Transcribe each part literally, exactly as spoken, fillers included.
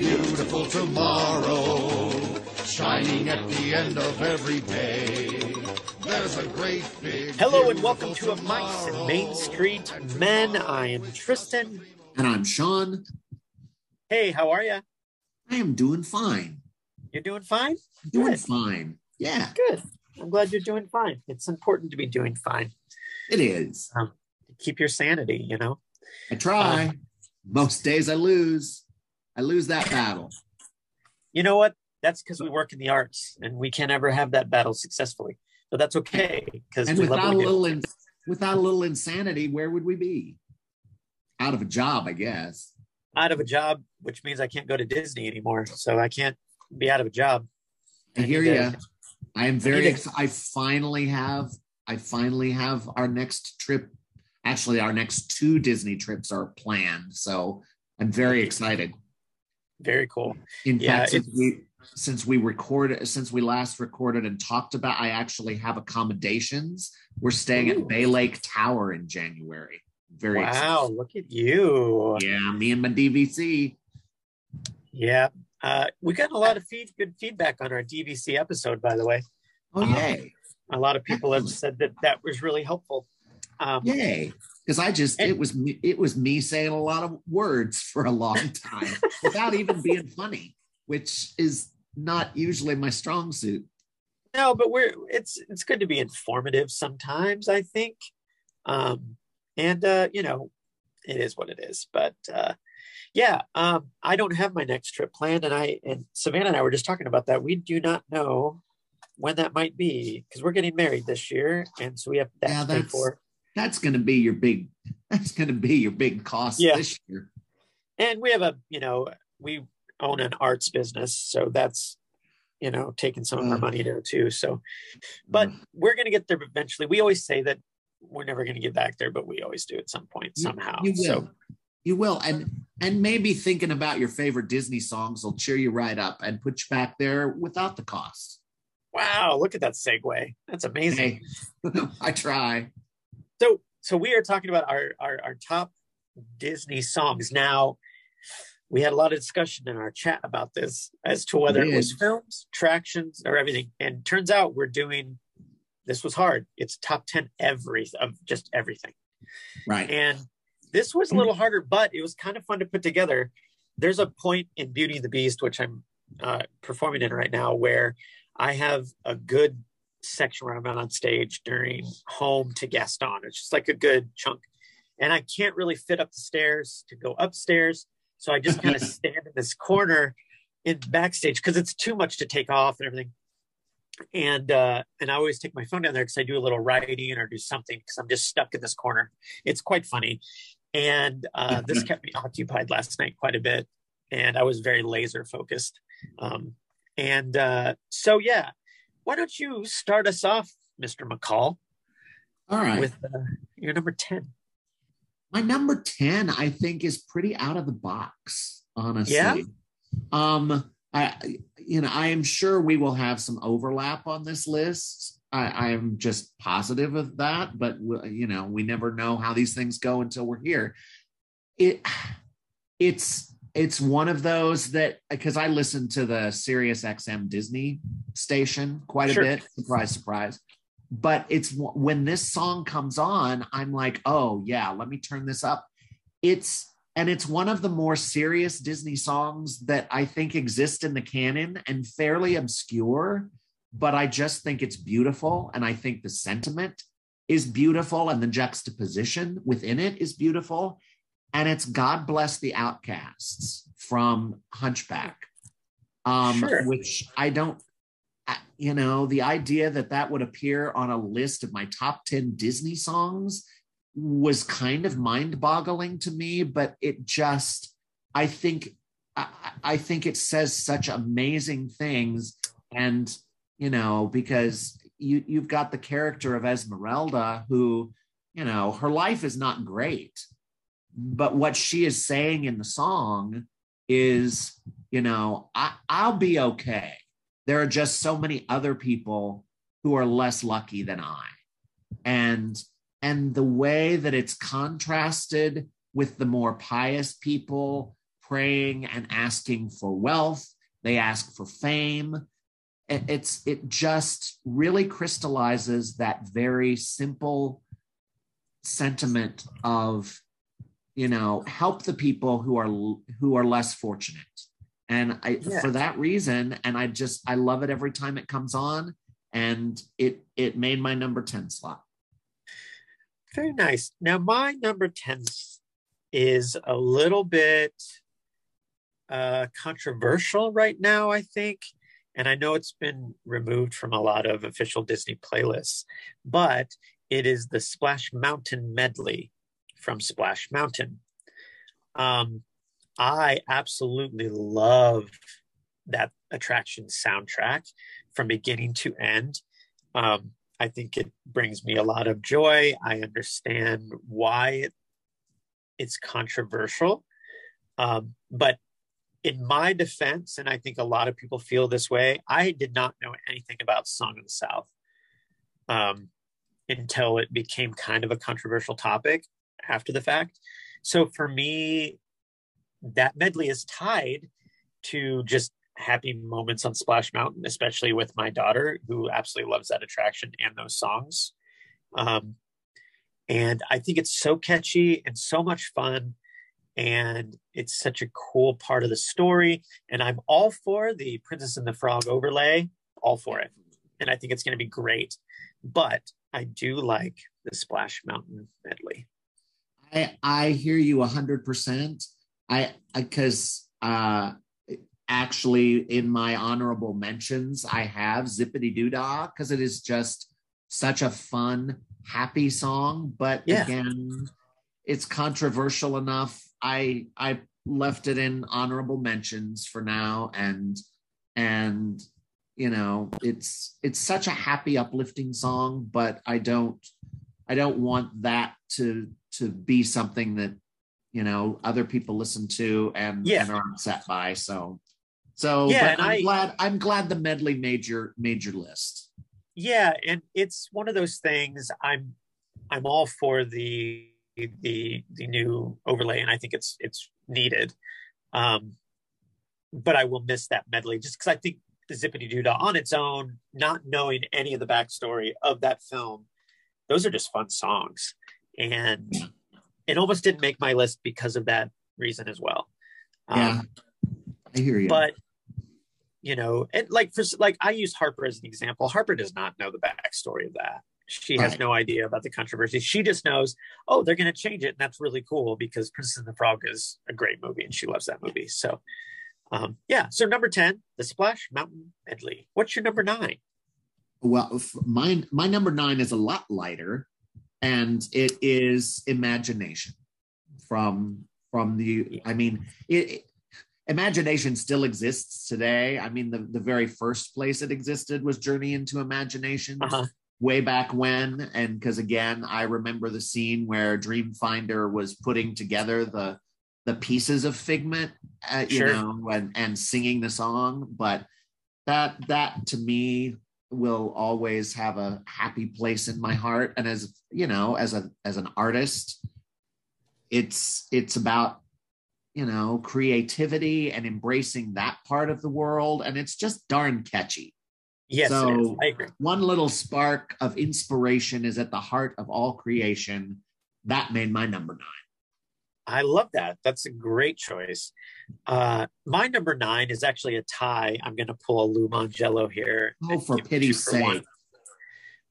beautiful tomorrow, shining at the end of every day. There's a great big Hello and welcome to Of Mice and Main Street Men. I am Tristan. And I'm Sean. Hey, how are you? I am doing fine. You're doing fine? I'm doing Good. fine. Yeah. Good. I'm glad you're doing fine. It's important to be doing fine. It is. Um, keep your sanity, you know? I try. Um, Most days I lose. I lose that battle. You know what? That's because we work in the arts and we can't ever have that battle successfully. But that's okay. because And we without, love what we a little in, without a little insanity, where would we be? Out of a job, I guess. Out of a job, which means I can't go to Disney anymore. So I can't be out of a job. I, I hear you. I am very, I, ex- I finally have, I finally have our next trip. Actually, our next two Disney trips are planned. So I'm very excited. Very cool. In yeah, fact, since we, since we recorded, since we last recorded and talked about, I actually have accommodations. We're staying Ooh. at Bay Lake Tower in January. Very wow, excited. Look at you. Yeah, me and my D V C. Yeah. Uh, we got a lot of feed, good feedback on our D V C episode, by the way. Oh, yay. Um, a lot of people have said that that was really helpful. Um, yay. Because I just, and, it was me, it was me saying a lot of words for a long time without even being funny, which is not usually my strong suit. No, but we're, it's, it's good to be informative sometimes, I think. Um, and, uh, you know, it is what it is, but, uh, Yeah, um, I don't have my next trip planned, and I and Savannah and I were just talking about that. We do not know when that might be because we're getting married this year, and so we have that yeah, to pay for. That's going to be your big. That's going to be your big cost yeah. this year. And we have a, you know, we own an arts business, so that's, you know, taking some uh, of our money there too. So, but uh, we're going to get there eventually. We always say that we're never going to get back there, but we always do at some point somehow. You will. So. You will, and and maybe thinking about your favorite Disney songs will cheer you right up and put you back there without the cost. Wow, look at that segue. That's amazing. Hey, I try. So so we are talking about our, our, our top Disney songs. Now, we had a lot of discussion in our chat about this as to whether it, it was films, attractions, or everything. And turns out we're doing, this was hard. It's top ten every of just everything. Right. And this was a little harder, but it was kind of fun to put together. There's a point in Beauty and the Beast, which I'm uh, performing in right now, where I have a good section where I'm out on stage during Home to Gaston. It's just like a good chunk. And I can't really fit up the stairs to go upstairs. So I just kind of stand in this corner in backstage because it's too much to take off and everything. And uh, and I always take my phone down there because I do a little writing or do something because I'm just stuck in this corner. It's quite funny. And uh, this kept me occupied last night quite a bit. And I was very laser focused. Um, and uh, so, yeah, why don't you start us off, Mister McCall? All right. With uh, your number ten. My number ten, I think, is pretty out of the box, honestly. Yeah. Um, I, you know, I am sure we will have some overlap on this list. I am just positive of that, but you know, we never know how these things go until we're here. It, it's it's one of those that, because I listen to the Sirius X M Disney station quite sure. a bit. Surprise, surprise. But it's when this song comes on, I'm like, oh yeah, let me turn this up. It's and it's one of the more serious Disney songs that I think exist in the canon and fairly obscure. But I just think it's beautiful. And I think the sentiment is beautiful and the juxtaposition within it is beautiful. And it's God Bless the Outcasts from Hunchback, um, sure. which I don't, you know, the idea that that would appear on a list of my top ten Disney songs was kind of mind boggling to me, but it just, I think, I, I think it says such amazing things. And you know, because you, you've got the character of Esmeralda who, you know, her life is not great, but what she is saying in the song is, you know, I, I'll be okay. There are just so many other people who are less lucky than I. And, and the way that it's contrasted with the more pious people praying and asking for wealth. They ask for fame. It's, it just really crystallizes that very simple sentiment of, you know, help the people who are, who are less fortunate. And I, yeah. for that reason, and I just, I love it every time it comes on, and it, it made my number ten slot. Very nice. Now my number ten is a little bit uh, controversial right now, I think. And I know it's been removed from a lot of official Disney playlists, but it is the Splash Mountain Medley from Splash Mountain. Um, I absolutely love that attraction soundtrack from beginning to end. Um, I think it brings me a lot of joy. I understand why it, it's controversial, um, but in my defense, and I think a lot of people feel this way, I did not know anything about Song of the South um, until it became kind of a controversial topic after the fact. So for me, that medley is tied to just happy moments on Splash Mountain, especially with my daughter, who absolutely loves that attraction and those songs. Um, and I think it's so catchy and so much fun. And it's such a cool part of the story. And I'm all for the Princess and the Frog overlay, all for it. And I think it's going to be great. But I do like the Splash Mountain medley. I, I hear you one hundred percent. I because uh, actually in my honorable mentions, I have Zippity Doodah, because it is just such a fun, happy song. But yeah. again, it's controversial enough. I I left it in honorable mentions for now, and and you know it's it's such a happy, uplifting song, but I don't I don't want that to to be something that you know other people listen to and, yeah. and are upset by. So so yeah, but I'm I, glad I'm glad the medley made your made your list. Yeah, and it's one of those things. I'm I'm all for the. the the new overlay, and I think it's it's needed, um but I will miss that medley just because I think the Zippity Doodah on its own, not knowing any of the backstory of that film, those are just fun songs, and it almost didn't make my list because of that reason as well. Um, yeah, I hear you. But you know, and like for like I use Harper as an example. Harper does not know the backstory of that. She has right. no idea about the controversy. She just knows, oh, they're going to change it. And that's really cool because Princess and the Frog is a great movie and she loves that movie. So, um, yeah. So number ten, the Splash Mountain Medley. What's your number nine? Well, mine, my number nine is a lot lighter, and it is Imagination from, from the, yeah. I mean, it, it, Imagination still exists today. I mean, the, the very first place it existed was Journey into Imagination. Uh-huh. Way back when, and because again, I remember the scene where Dreamfinder was putting together the the pieces of Figment, uh, you sure. know, and, and singing the song. But that that to me will always have a happy place in my heart. And as you know, as a as an artist, it's it's about you know creativity and embracing that part of the world, and it's just darn catchy. Yes, so it is. I agree. One little spark of inspiration is at the heart of all creation. That made my number nine. I love that. That's a great choice. Uh, my number nine is actually a tie. I'm going to pull a Lou Mangello here. Oh, for pity's sake! One.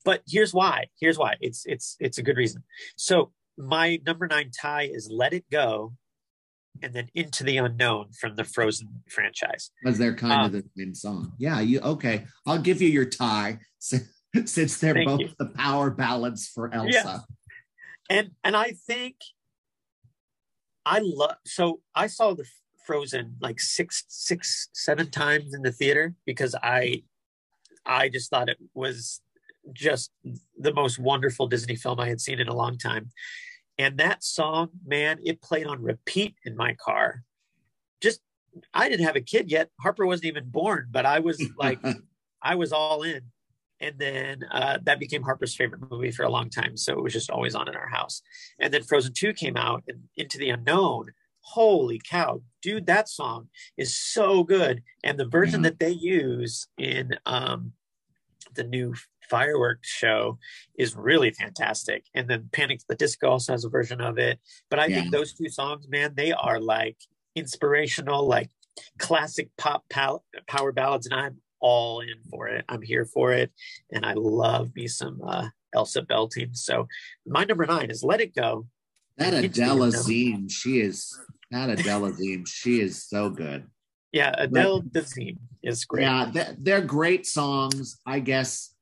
But here's why. Here's why. It's it's it's a good reason. So my number nine tie is "Let It Go," and then Into the Unknown from the Frozen franchise. Because they're kind um, of the same song. Yeah, you okay. I'll give you your tie since they're both you. The power ballads for Elsa. Yeah. And and I think I love, so I saw the Frozen like six, six, seven times in the theater because I I just thought it was just the most wonderful Disney film I had seen in a long time. And that song, man, it played on repeat in my car. Just, I didn't have a kid yet. Harper wasn't even born, but I was like, I was all in. And then uh, that became Harper's favorite movie for a long time. So it was just always on in our house. And then Frozen two came out, and Into the Unknown holy cow, dude, that song is so good. And the version yeah. that they use in um, the new fireworks show is really fantastic. And then Panic! At the Disco also has a version of it. But I yeah. think those two songs, man, they are like inspirational, like classic pop pal- power ballads. And I'm all in for it. I'm here for it. And I love me some uh, Elsa Belting. So my number nine is Let It Go. That Adele Zine, she is not Adele Zine. She is so good. Yeah, Adele Zine is great. Yeah, they're, they're great songs. I guess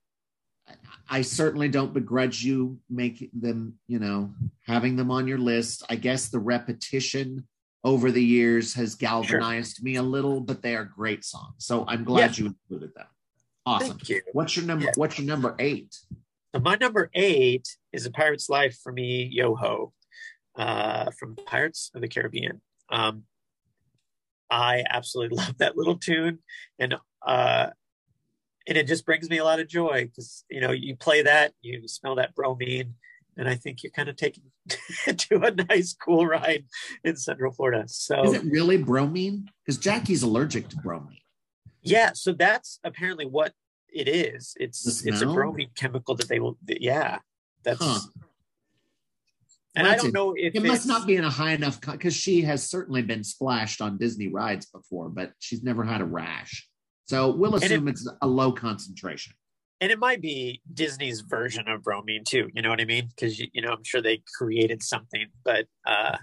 I certainly don't begrudge you making them, you know, having them on your list. I guess the repetition over the years has galvanized sure. me a little, but they are great songs. So I'm glad yeah. you included them. Awesome. Thank you. What's your number? Yeah. What's your number eight? So my number eight is A Pirate's Life for me, Yoho. Uh, from Pirates of the Caribbean. Um, I absolutely love that little tune, and uh, and it just brings me a lot of joy because, you know, you play that, you smell that bromine, and I think you're kind of taken to a nice cool ride in Central Florida. So is it really bromine? Because Jackie's allergic to bromine. Yeah, so that's apparently what it is. It's it's a bromine chemical that they will. Yeah, that's. Huh. And Martin. I don't know if it must not be in a high enough because con- she has certainly been splashed on Disney rides before, but she's never had a rash. So we'll assume it, it's a low concentration. And it might be Disney's version of bromine too. You know what I mean? Because, you know, I'm sure they created something, but uh,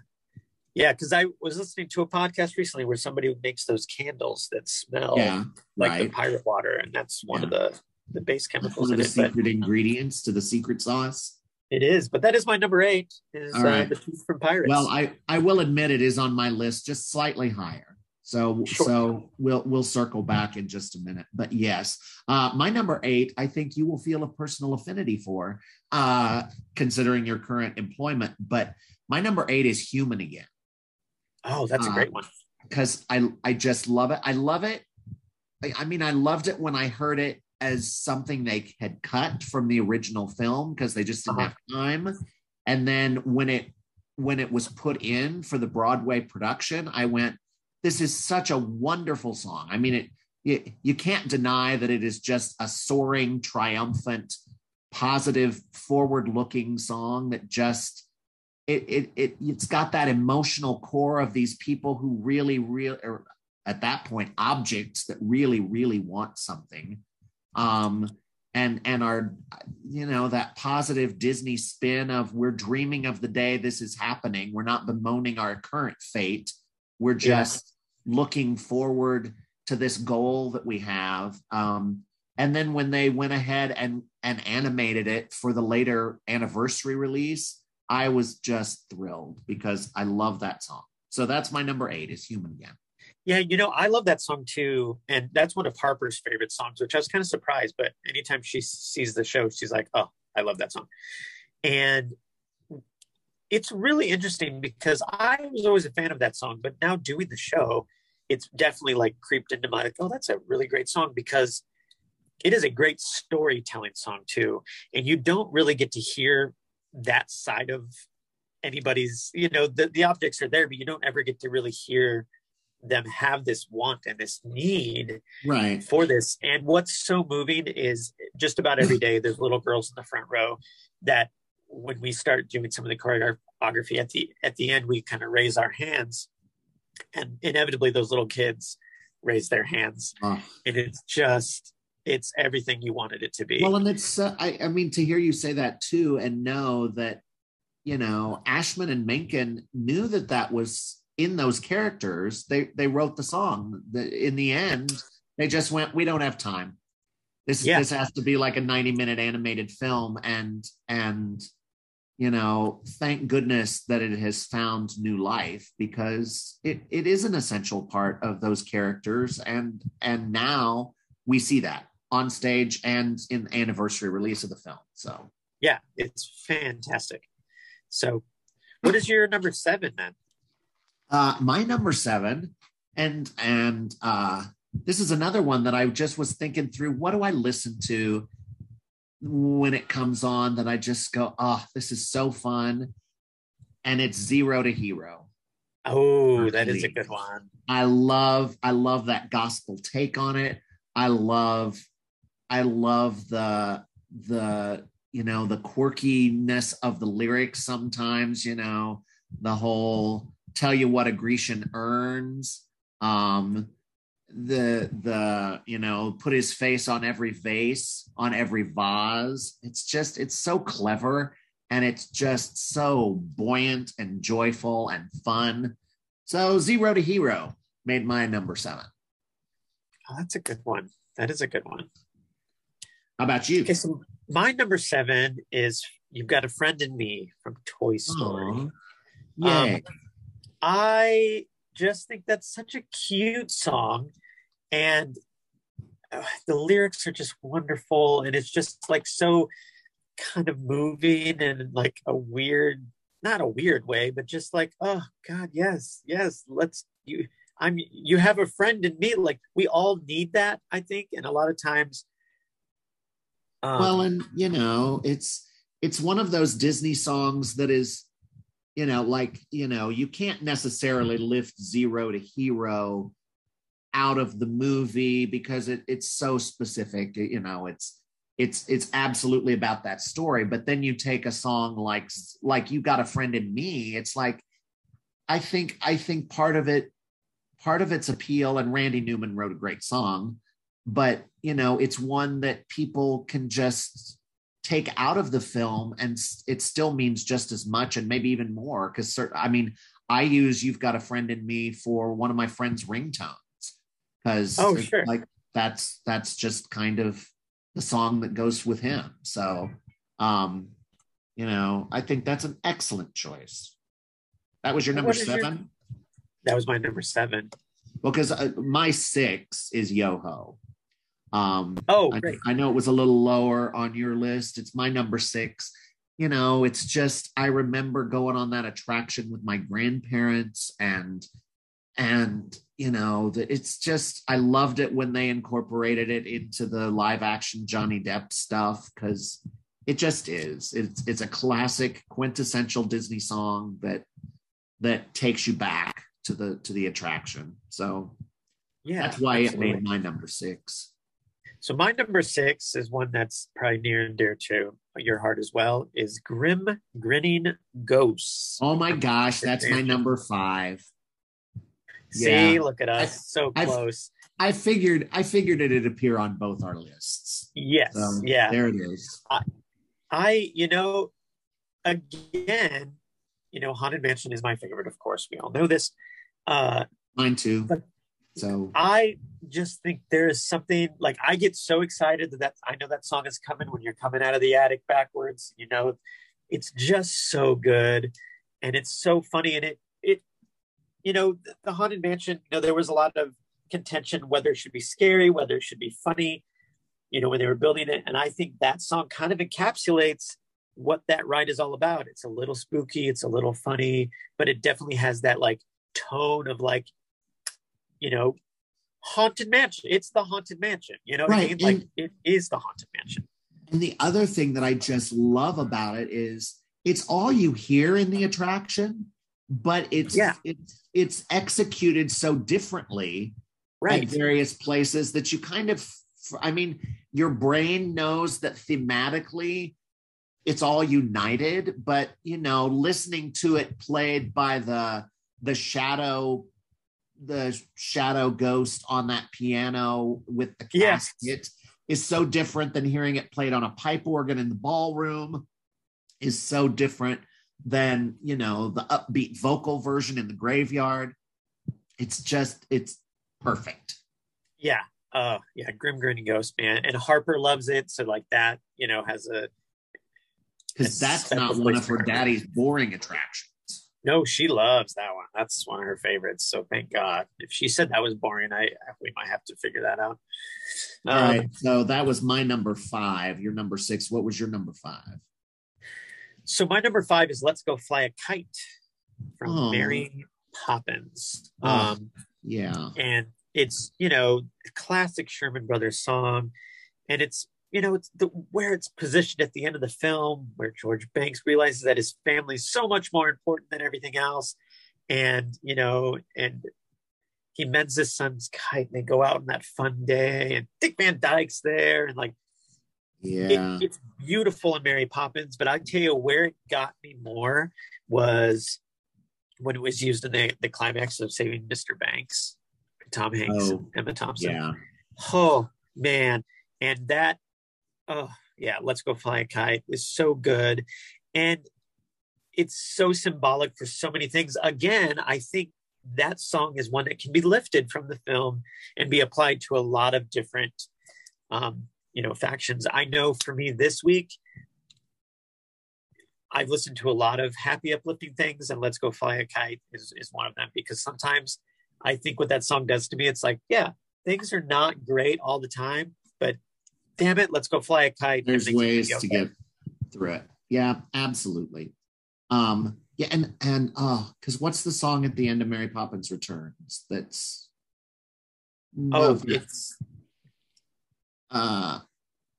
yeah, because I was listening to a podcast recently where somebody makes those candles that smell yeah, like right. the pirate water. And that's one yeah. of the, the base chemicals. One of the secret but, ingredients to the secret sauce. It is, but that is my number eight. Is All right. uh, the tune from Pirates. Well, I, I will admit it is on my list, just slightly higher. So sure. so we'll we'll circle back in just a minute. But yes, uh, my number eight, I think you will feel a personal affinity for, uh, considering your current employment. But my number eight is Human Again. Oh, that's uh, a great one. Because I I just love it. I love it. I, I mean, I loved it when I heard it as something they had cut from the original film because they just didn't have time. And then when it when it was put in for the Broadway production, I went, this is such a wonderful song. I mean, it you, you can't deny that it is just a soaring, triumphant, positive, forward-looking song that just it it it it's got that emotional core of these people who really, really or at that point, objects that really, really want something. Um, and, and our, you know, that positive Disney spin of we're dreaming of the day this is happening. We're not bemoaning our current fate. We're just yeah. looking forward to this goal that we have. Um, and then when they went ahead and, and animated it for the later anniversary release, I was just thrilled because I love that song. So that's my number eight is Human Again. Yeah, you know, I love that song too. And that's one of Harper's favorite songs, which I was kind of surprised. But anytime she sees the show, she's like, oh, I love that song. And it's really interesting because I was always a fan of that song. But now doing the show, it's definitely like creeped into my, like, oh, that's a really great song because it is a great storytelling song too. And you don't really get to hear that side of anybody's, you know, the, the objects are there, but you don't ever get to really hear them have this want and this need right. for this. And what's so moving is just about every day there's little girls in the front row that when we start doing some of the choreography at the at the end, we kind of raise our hands, and inevitably those little kids raise their hands oh. and it's just it's everything you wanted it to be. Well, and it's uh, I, I mean to hear you say that too and know that, you know, Ashman and Menken knew that that was in those characters. They they wrote the song. The, in the end, they just went, we don't have time. This yeah. this has to be like a ninety minute animated film. And, and, you know, thank goodness that it has found new life because it, it is an essential part of those characters. And, and now we see that on stage and in the anniversary release of the film. So, yeah, it's fantastic. So what is your number seven then? Uh, my number seven, and and uh, this is another one that I just was thinking through. What do I listen to when it comes on that I just go, oh, this is so fun? And it's Zero to Hero Oh, that is a good one. I love, I love that gospel take on it. I love, I love the, the, you know, the quirkiness of the lyrics sometimes, you know, the whole tell you what a Grecian earns, um, the, the, you know, put his face on every vase, on every vase. It's just, it's so clever. And it's just so buoyant and joyful and fun. So Zero to Hero made my number seven. Oh, that's a good one. That is a good one. How about you? Okay, so my number seven is You've Got a Friend in Me from Toy Story. Yeah. Um, I just think that's such a cute song. And uh, the lyrics are just wonderful. And it's just like so kind of moving in like a weird, not a weird way, but just like, oh God, yes, yes, let's, you, I'm, you have a friend in me. Like we all need that, I think. And a lot of times. Um, well, and you know, it's, it's one of those Disney songs that is, you know, like, you know, you can't necessarily lift Zero to Hero out of the movie because it, it's so specific, you know, it's, It's it's absolutely about that story, but then you take a song like like You Got a Friend in Me. It's like I think I think part of it, part of its appeal, and Randy Newman wrote a great song, but you know it's one that people can just take out of the film, and it still means just as much, and maybe even more. Because I mean, I use You've Got a Friend in Me for one of my friend's ringtones because oh, sure. like that's that's just kind of the song that goes with him. So, um, you know, I think that's an excellent choice. That was your number seven? Your... That was my number seven. Well, because uh, my six is Yoho. Um, oh, great. I, I know it was a little lower on your list. It's my number six. You know, it's just, I remember going on that attraction with my grandparents and, and, you know, it's just, I loved it when they incorporated it into the live action Johnny Depp stuff, because it just is. It's it's a classic quintessential Disney song that that takes you back to the to the attraction. So yeah, that's why absolutely. It made my number six. So my number six is one that's probably near and dear to your heart as well, is Grim Grinning Ghosts. Oh my gosh, that's my number five. See, yeah. Look at us, I, so close. I, I figured, I figured it'd appear on both our lists. Yes, so, yeah. There it is. I, I, you know, again, you know, Haunted Mansion is my favorite. Of course, we all know this. Uh, Mine too. But so I just think there is something like I get so excited that, that I know that song is coming when you're coming out of the attic backwards. You know, it's just so good, and it's so funny, and it it. You know, the Haunted Mansion, you know, there was a lot of contention whether it should be scary, whether it should be funny, you know, when they were building it. And I think that song kind of encapsulates what that ride is all about. It's a little spooky, it's a little funny, but it definitely has that like tone of like, you know, Haunted Mansion. It's the Haunted Mansion, you know, right. What I mean? Like it is the Haunted Mansion. And the other thing that I just love about it is it's all you hear in the attraction, but it's yeah. it's it's executed so differently right. at various places that you kind of, I mean, your brain knows that thematically it's all united, but, you know, listening to it played by the the shadow, the shadow ghost on that piano with the casket yes. is so different than hearing it played on a pipe organ in the ballroom, is so different than, you know, the upbeat vocal version in the graveyard. It's just, it's perfect. Yeah. Uh, yeah. Grim Grinning Ghost, man. And Harper loves it. So like that, you know, has a. Because that's not one of her daddy's boring attractions. No, she loves that one. That's one of her favorites. So thank God. If she said that was boring, I we might have to figure that out. All um, right. So that was my number five. Your number six. What was your number five? So my number five is Let's Go Fly a Kite from oh. Mary Poppins. Oh, um, yeah. And it's, you know, a classic Sherman Brothers song. And it's, you know, it's the where it's positioned at the end of the film, where George Banks realizes that his family's so much more important than everything else. and, you know, and he mends his son's kite, and they go out on that fun day, and Dick Van Dyke's there, and like, yeah, it, it's beautiful in Mary Poppins. But I tell you where it got me more was when it was used in the, the climax of Saving Mister Banks, Tom Hanks, oh, and Emma Thompson. Yeah. Oh man, and that, oh yeah, Let's Go Fly a Kite is so good, and it's so symbolic for so many things. Again, I think that song is one that can be lifted from the film and be applied to a lot of different, um, you know, factions. I know for me this week, I've listened to a lot of happy, uplifting things, and Let's Go Fly a Kite is, is one of them, because sometimes I think what that song does to me, it's like, yeah, things are not great all the time, but damn it, let's go fly a kite. There's ways okay. to get through it. Yeah, absolutely. Um, yeah, and and oh, because what's the song at the end of Mary Poppins Returns? That's oh, it's uh,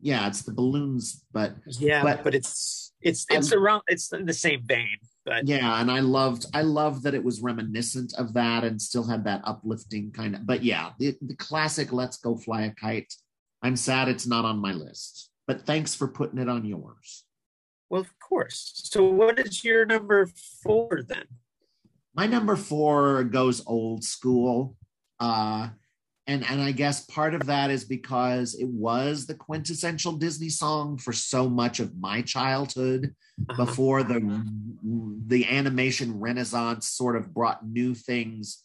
yeah, it's the balloons, but yeah, but, but it's it's it's um, around it's in the same vein. But yeah, and I loved I loved that it was reminiscent of that and still had that uplifting kind of. But yeah, the, the classic "Let's Go Fly a Kite." I'm sad it's not on my list, but thanks for putting it on yours. Well, of course. So what is your number four then? My number four goes old school. Uh, and, and I guess part of that is because it was the quintessential Disney song for so much of my childhood before the, the animation renaissance sort of brought new things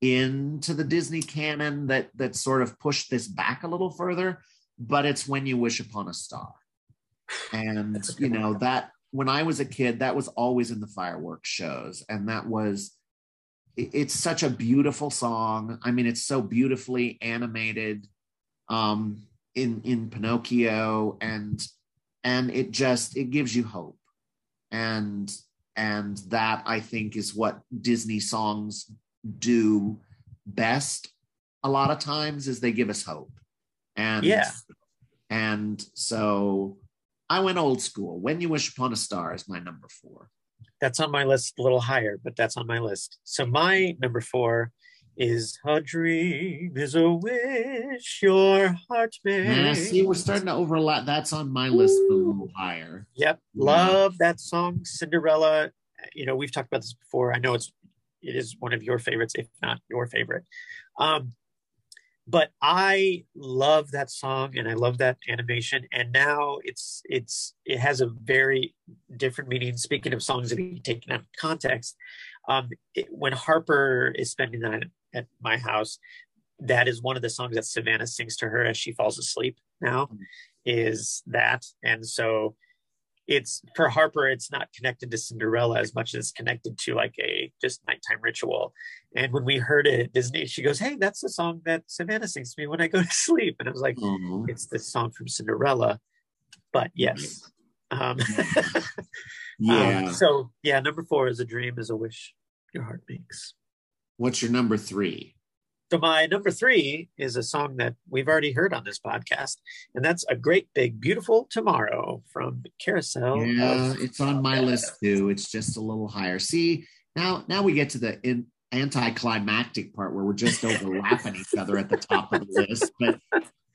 into the Disney canon that that sort of pushed this back a little further. But it's When You Wish Upon a Star, and you know one. That when I was a kid, that was always in the fireworks shows, and that was it, it's such a beautiful song. I mean, it's so beautifully animated um in in Pinocchio, and and it just it gives you hope, and and that I think is what Disney songs do best a lot of times, is they give us hope. And yeah, and so I went old school. When You Wish Upon a Star is my number four. That's on my list, a little higher, but that's on my list. So my number four is A Dream Is a Wish Your Heart Makes. Yeah, see, we're starting to overlap. That's on my list, a little higher. Yep. Yeah. Love that song. Cinderella, you know, we've talked about this before. I know it's It is one of your favorites, if not your favorite. Um, but I love that song, and I love that animation. And now it's it's it has a very different meaning. Speaking of songs that can be taken out of context, um, it, when Harper is spending the night at my house, that is one of the songs that Savannah sings to her as she falls asleep. Now, mm-hmm. is that, and so it's for Harper, it's not connected to Cinderella as much as it's connected to like a just nighttime ritual. And when we heard it at Disney, she goes, hey, that's the song that Savannah sings to me when I go to sleep. And I was like, mm-hmm. it's this song from Cinderella. But yes. Um, yeah. Um, so yeah, number four is A Dream Is a Wish Your Heart Makes. What's your number three? So my number three is a song that we've already heard on this podcast, and that's A Great Big Beautiful Tomorrow from Carousel. Yeah, of- it's on my list too. It's just a little higher. See, now now we get to the in- anticlimactic part where we're just overlapping each other at the top of the list. But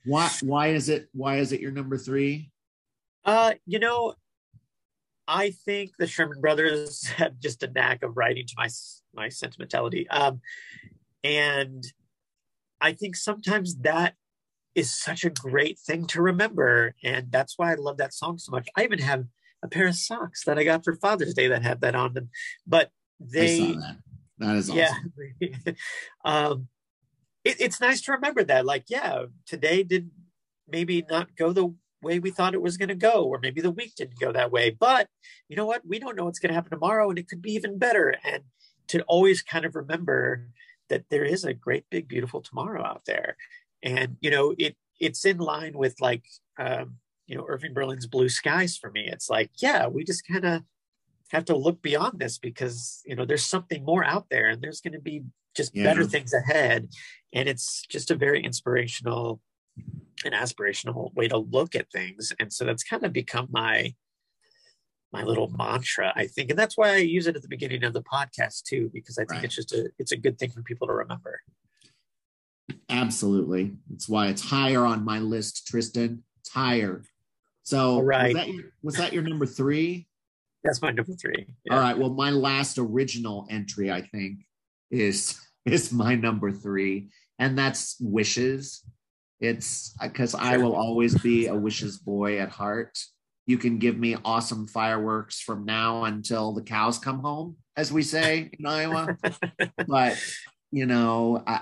why why is it why is it your number three? Uh, you know, I think the Sherman Brothers have just a knack of writing to my my sentimentality, um, and I think sometimes that is such a great thing to remember. And that's why I love that song so much. I even have a pair of socks that I got for Father's Day that have that on them. But they... I saw that. That is awesome. Yeah. um, it, it's nice to remember that. Like, yeah, today did maybe not go the way we thought it was going to go, or maybe the week didn't go that way. But you know what? We don't know what's going to happen tomorrow, and it could be even better. And to always kind of remember that there is a great big beautiful tomorrow out there. And you know, it it's in line with like um you know, Irving Berlin's Blue Skies for me. It's like, yeah, we just kind of have to look beyond this, because you know, there's something more out there, and there's going to be just yeah. better things ahead. And it's just a very inspirational and aspirational way to look at things. And so that's kind of become my my little mantra, I think. And that's why I use it at the beginning of the podcast too, because I think right. it's just a, it's a good thing for people to remember. Absolutely. That's why it's higher on my list, Tristan. It's higher. So right. was, that your, was that your number three? That's my number three. Yeah. All right. Well, my last original entry, I think, is is my number three. And that's Wishes. It's because I will always be a Wishes boy at heart. You can give me awesome fireworks from now until the cows come home, as we say in Iowa. But, you know, I,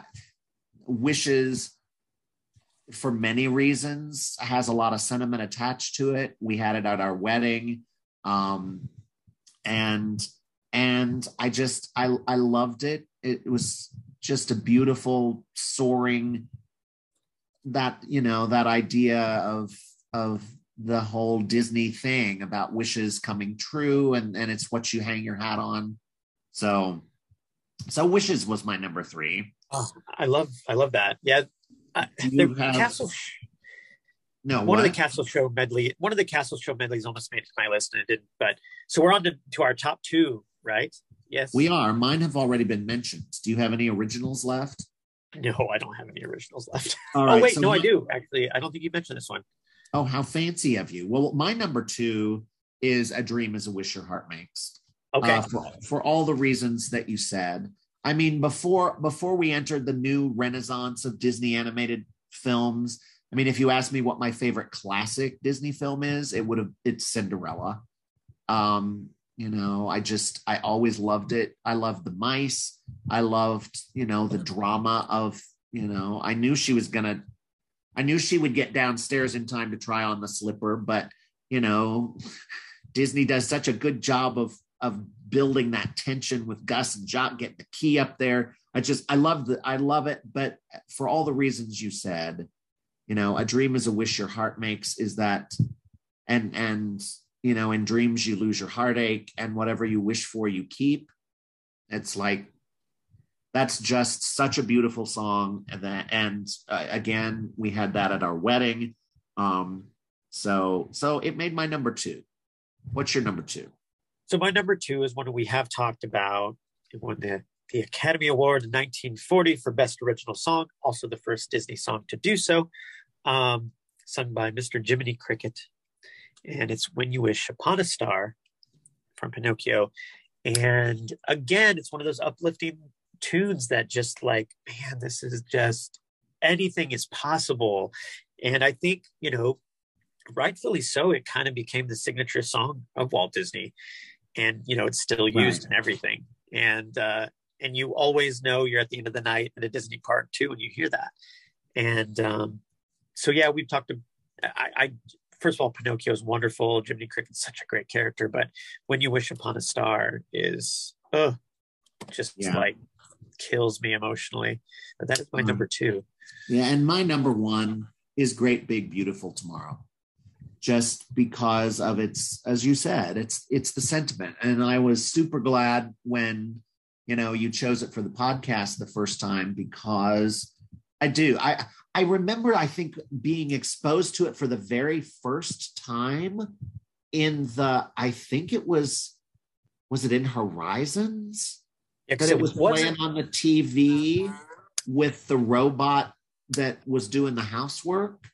Wishes, for many reasons, has a lot of sentiment attached to it. We had it at our wedding. Um, and, and I just, I, I loved it. It was just a beautiful soaring, that, you know, that idea of, of the whole Disney thing about wishes coming true, and, and it's what you hang your hat on. So, so Wishes was my number three. Oh, I love, I love that. Yeah. Uh, the have... Castle. No, one what? of the Castle Show medley. One of the Castle Show medleys almost made it to my list, and it didn't. But so we're on to, to our top two, right? Yes, we are. Mine have already been mentioned. Do you have any originals left? No, I don't have any originals left. All right, oh wait, so no, my... I do actually. I don't think you mentioned this one. Oh, how fancy of you! Well, my number two is "A Dream Is a Wish Your Heart Makes." Okay, uh, for, for all the reasons that you said. I mean, before before we entered the new renaissance of Disney animated films. I mean, if you ask me what my favorite classic Disney film is, it would have, it's Cinderella. Um, you know, I just, I always loved it. I loved the mice. I loved, you know, the drama of, you know, I knew she was going to, I knew she would get downstairs in time to try on the slipper, but, you know, Disney does such a good job of, of building that tension with Gus and Jock getting the key up there. I just, I love the, I love it. But for all the reasons you said, you know, a dream is a wish your heart makes, is that, and, and, you know, in dreams, you lose your heartache, and whatever you wish for, you keep. It's like, that's just such a beautiful song. And that, and uh, again, we had that at our wedding. Um, so, so it made my number two. What's your number two? So my number two is one we have talked about. It won the, the Academy Award in nineteen forty for Best Original Song, also the first Disney song to do so, um, sung by Mister Jiminy Cricket. And it's When You Wish Upon a Star from Pinocchio. And again, it's one of those uplifting tunes that just like, man, this is just, anything is possible. And I think, you know, rightfully so, it kind of became the signature song of Walt Disney. And, you know, it's still used right. in everything. And, uh, and you always know you're at the end of the night at a Disney park too, and you hear that. And um, so, yeah, we've talked to, I, I, first of all, Pinocchio is wonderful. Jiminy Cricket's such a great character, but When You Wish Upon a Star is, oh, just yeah. like kills me emotionally. But that is my um, number two. Yeah. And my number one is Great Big Beautiful Tomorrow. Just because of its, as you said, it's it's the sentiment. And I was super glad when, you know, you chose it for the podcast the first time, because I do. I, I remember, I think, being exposed to it for the very first time in the, I think it was, was it in Horizons? Yeah, that it was playing on the T V with the robot that was doing the housework.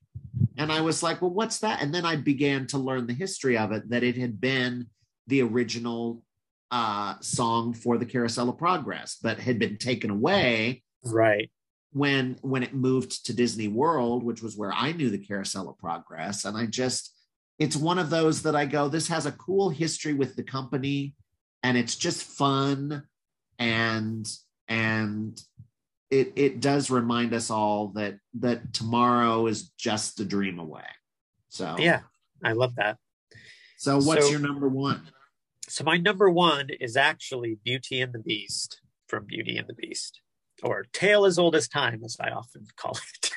And I was like, well, what's that? And then I began to learn the history of it, that it had been the original uh, song for the Carousel of Progress, but had been taken away right. when, when it moved to Disney World, which was where I knew the Carousel of Progress. And I just, it's one of those that I go, this has a cool history with the company, and it's just fun. And, and, It it does remind us all that that tomorrow is just a dream away. So yeah, I love that. So what's so, your number one? So my number one is actually Beauty and the Beast from Beauty and the Beast, or Tale as Old as Time, as I often call it.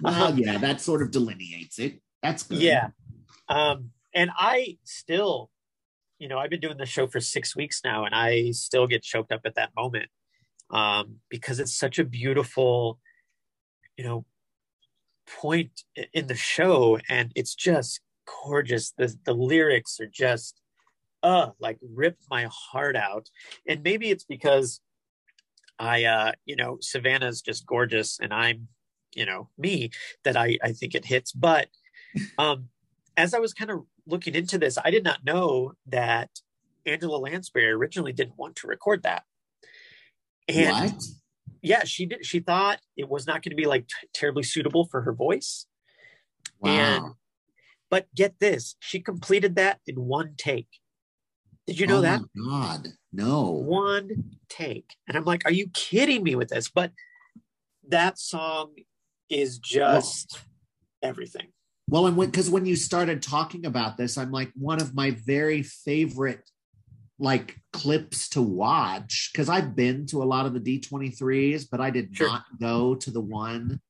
Well, um, yeah, that sort of delineates it. That's good. Yeah, um, and I still, you know, I've been doing the show for six weeks now, and I still get choked up at that moment. Um, because it's such a beautiful, you know, point in the show, and it's just gorgeous. The, the lyrics are just uh, like ripped my heart out. And maybe it's because I, uh, you know, Savannah's just gorgeous and I'm, you know, me, that I, I think it hits. But um, as I was kind of looking into this, I did not know that Angela Lansbury originally didn't want to record that. And what? Yeah, she did. She thought it was not going to be like t- terribly suitable for her voice. Wow. And, but get this, she completed that in one take. Did you know oh that? Oh God, no. One take. And I'm like, are you kidding me with this? But that song is just well, everything. Well, and because when, when you started talking about this, I'm like, one of my very favorite like clips to watch, because I've been to a lot of the D twenty-threes, but I did sure. not go to the one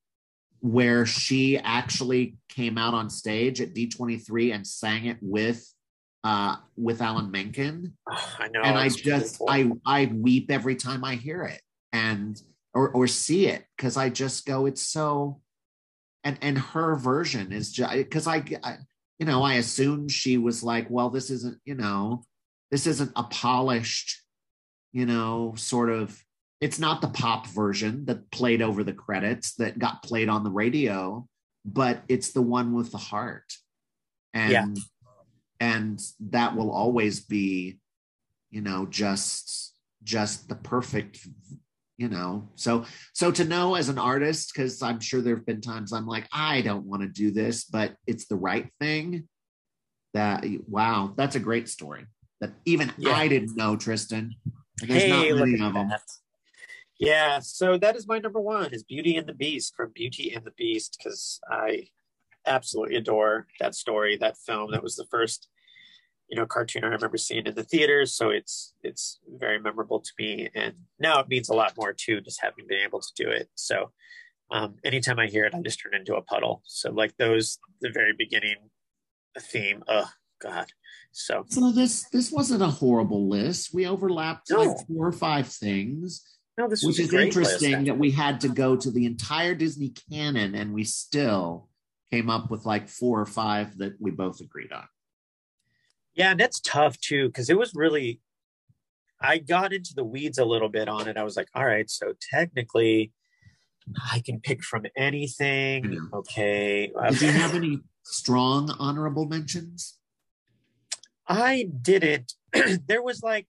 where she actually came out on stage at D twenty-three and sang it with uh with Alan Menken. Oh, I know. And I just really cool. I I weep every time I hear it and or or see it, because I just go, it's so and and her version is just because I, I you know, I assume she was like, well, this isn't, you know, this isn't a polished, you know, sort of, it's not the pop version that played over the credits that got played on the radio, but it's the one with the heart. And, yeah. and that will always be, you know, just, just the perfect, you know, so, so to know as an artist, cause I'm sure there've been times I'm like, I don't want to do this, but it's the right thing. That, wow. That's a great story. That even yeah. I didn't know, Tristan. There's hey, not many of them. That. Yeah, so that is my number one, is Beauty and the Beast from Beauty and the Beast, because I absolutely adore that story, that film. That was the first, you know, cartoon I remember seeing in the theaters, so it's it's very memorable to me. And now it means a lot more too, just having been able to do it. So um, anytime I hear it, I just turn into a puddle. So like those, the very beginning theme, oh God. So, so this this wasn't a horrible list. We overlapped no. like four or five things, no, this which is interesting list, that we had to go to the entire Disney canon, and we still came up with like four or five that we both agreed on. Yeah, and that's tough too, because it was really, I got into the weeds a little bit on it. I was like, all right, so technically I can pick from anything. Okay. Do you have any strong honorable mentions? I didn't. There was like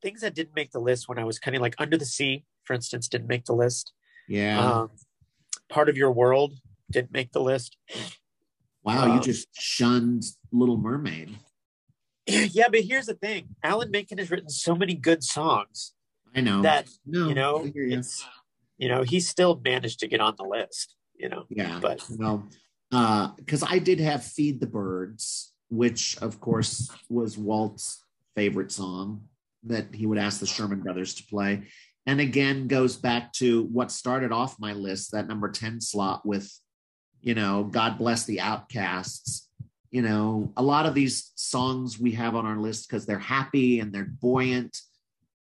things that didn't make the list when I was kind of like Under the Sea, for instance, didn't make the list. Yeah. Um, Part of Your World didn't make the list. Wow, um, you just shunned Little Mermaid. Yeah, but here's the thing. Alan Menken has written so many good songs. I know. That, no, you know, I hear you. It's, you know, he still managed to get on the list, you know. Yeah, but well, uh, because I did have Feed the Birds, which of course was Walt's favorite song that he would ask the Sherman Brothers to play. And again, goes back to what started off my list, that number ten slot with, you know, God Bless the Outcasts. You know, a lot of these songs we have on our list because they're happy and they're buoyant.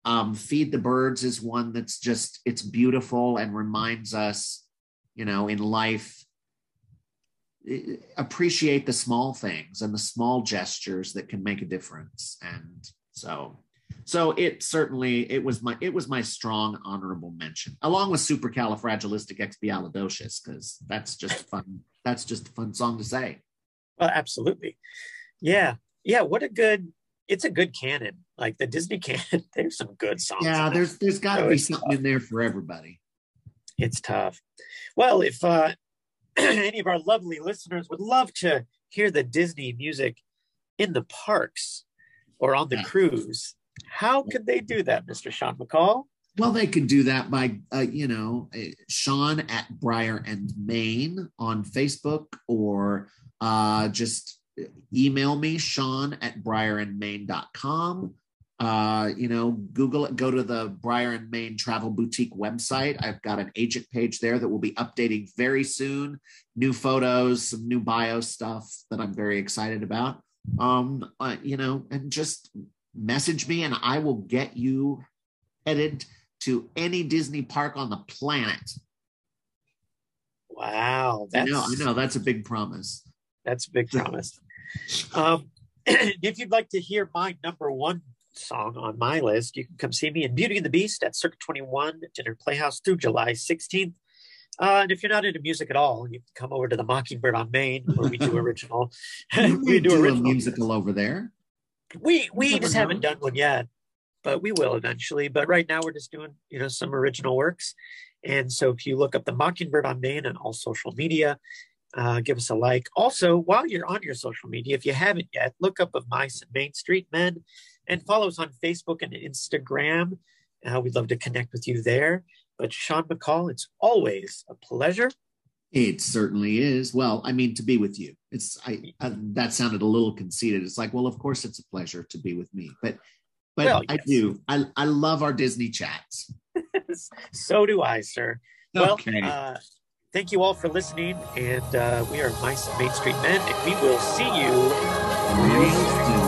Um, Feed the Birds is one that's just, it's beautiful and reminds us, you know, in life, appreciate the small things and the small gestures that can make a difference. And so so it certainly it was my it was my strong honorable mention, along with Supercalifragilisticexpialidocious, because that's just fun that's just a fun song to say. Well, absolutely. Yeah. Yeah, what a good it's a good canon. Like the Disney canon, there's some good songs. Yeah, there's there's got to be something in there for everybody. It's tough. Well, if uh any of our lovely listeners would love to hear the Disney music in the parks or on the cruise, how could they do that, Mister Sean McCall? Well, they could do that by, uh, you know, Sean at Briar and Main on Facebook, or uh, just email me, Sean at briar and main dot com. Uh, you know, Google it, go to the Briar and Main Travel Boutique website. I've got an agent page there that will be updating very soon. New photos, some new bio stuff that I'm very excited about. Um, uh, you know, and just message me and I will get you headed to any Disney park on the planet. Wow. That's, I know, I know, that's a big promise. That's a big promise. um, If you'd like to hear my number one song on my list, you can come see me in Beauty and the Beast at Circa twenty-one Dinner Playhouse through July sixteenth. Uh, and if you're not into music at all, you can come over to the Mockingbird on Main, where we do original. we do original a musical music. over there. We we just know. haven't done one yet, but we will eventually. But right now we're just doing, you know, some original works. And so if you look up the Mockingbird on Main on all social media, uh, give us a like. Also, while you're on your social media, if you haven't yet, look up Of Mice and Main Street Men and follow us on Facebook and Instagram. Uh, we'd love to connect with you there. But Sean McCall, it's always a pleasure. It certainly is. Well, I mean, to be with you. It's I, I that sounded a little conceited. It's like, well, of course it's a pleasure to be with me. But but well, yes. I do. I, I love our Disney chats. So do I, sir. Okay. Well, uh, thank you all for listening. And uh, we are Mice and Main Street Men. And we will see you.